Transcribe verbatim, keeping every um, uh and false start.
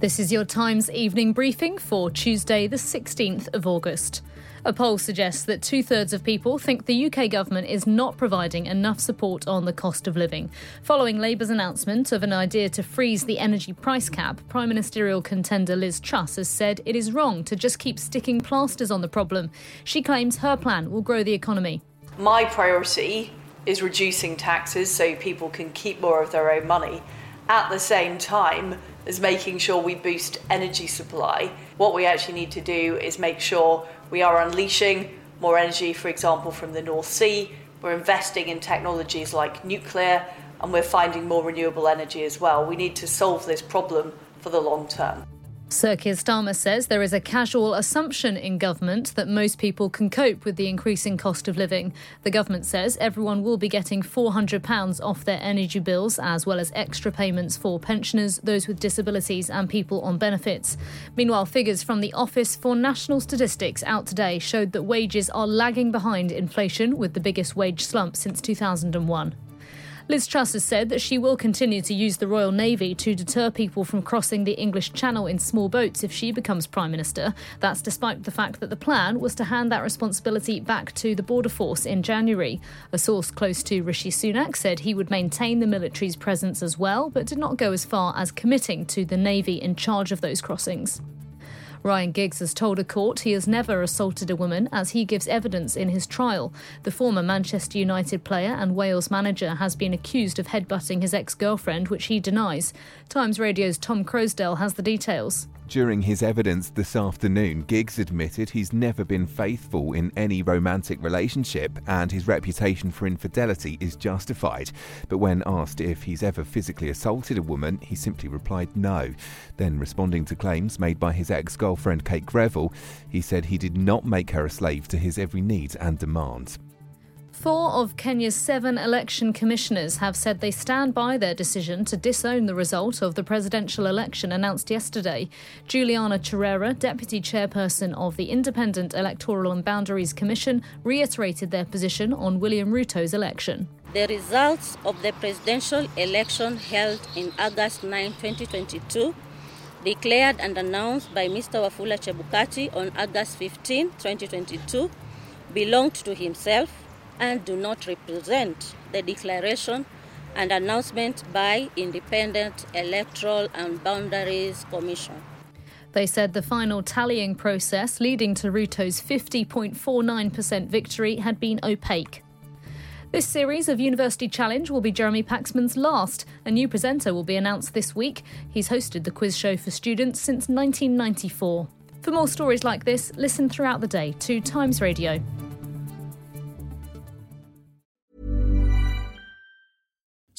This is your Times evening briefing for Tuesday the sixteenth of August. A poll suggests that two-thirds of people think the U K government is not providing enough support on the cost of living. Following Labour's announcement of an idea to freeze the energy price cap, Prime Ministerial contender Liz Truss has said it is wrong to just keep sticking plasters on the problem. She claims her plan will grow the economy. My priority is reducing taxes so people can keep more of their own money. At the same time as making sure we boost energy supply, what we actually need to do is make sure we are unleashing more energy, for example, from the North Sea. We're investing in technologies like nuclear, and we're finding more renewable energy as well. We need to solve this problem for the long term. Sir Keir Starmer says there is a casual assumption in government that most people can cope with the increasing cost of living. The government says everyone will be getting four hundred pounds off their energy bills, as well as extra payments for pensioners, those with disabilities and people on benefits. Meanwhile, figures from the Office for National Statistics out today showed that wages are lagging behind inflation, with the biggest wage slump since two thousand one. Liz Truss has said that she will continue to use the Royal Navy to deter people from crossing the English Channel in small boats if she becomes Prime Minister. That's despite the fact that the plan was to hand that responsibility back to the Border Force in January. A source close to Rishi Sunak said he would maintain the military's presence as well, but did not go as far as committing to the Navy in charge of those crossings. Ryan Giggs has told a court he has never assaulted a woman as he gives evidence in his trial. The former Manchester United player and Wales manager has been accused of headbutting his ex-girlfriend, which he denies. Times Radio's Tom Crowsdale has the details. During his evidence this afternoon, Giggs admitted he's never been faithful in any romantic relationship and his reputation for infidelity is justified. But when asked if he's ever physically assaulted a woman, he simply replied no. Then, responding to claims made by his ex-girlfriend Kate Greville, he said he did not make her a slave to his every need and demand. Four of Kenya's seven election commissioners have said they stand by their decision to disown the result of the presidential election announced yesterday. Juliana Chirera, deputy chairperson of the Independent Electoral and Boundaries Commission, reiterated their position on William Ruto's election. The results of the presidential election held in August ninth, twenty twenty-two, declared and announced by Mister Wafula Chebukati on August fifteenth, twenty twenty-two, belonged to himself and do not represent the declaration and announcement by Independent Electoral and Boundaries Commission. They said the final tallying process leading to Ruto's fifty point four nine percent victory had been opaque. This series of University Challenge will be Jeremy Paxman's last. A new presenter will be announced this week. He's hosted the quiz show for students since nineteen ninety-four. For more stories like this, listen throughout the day to Times Radio.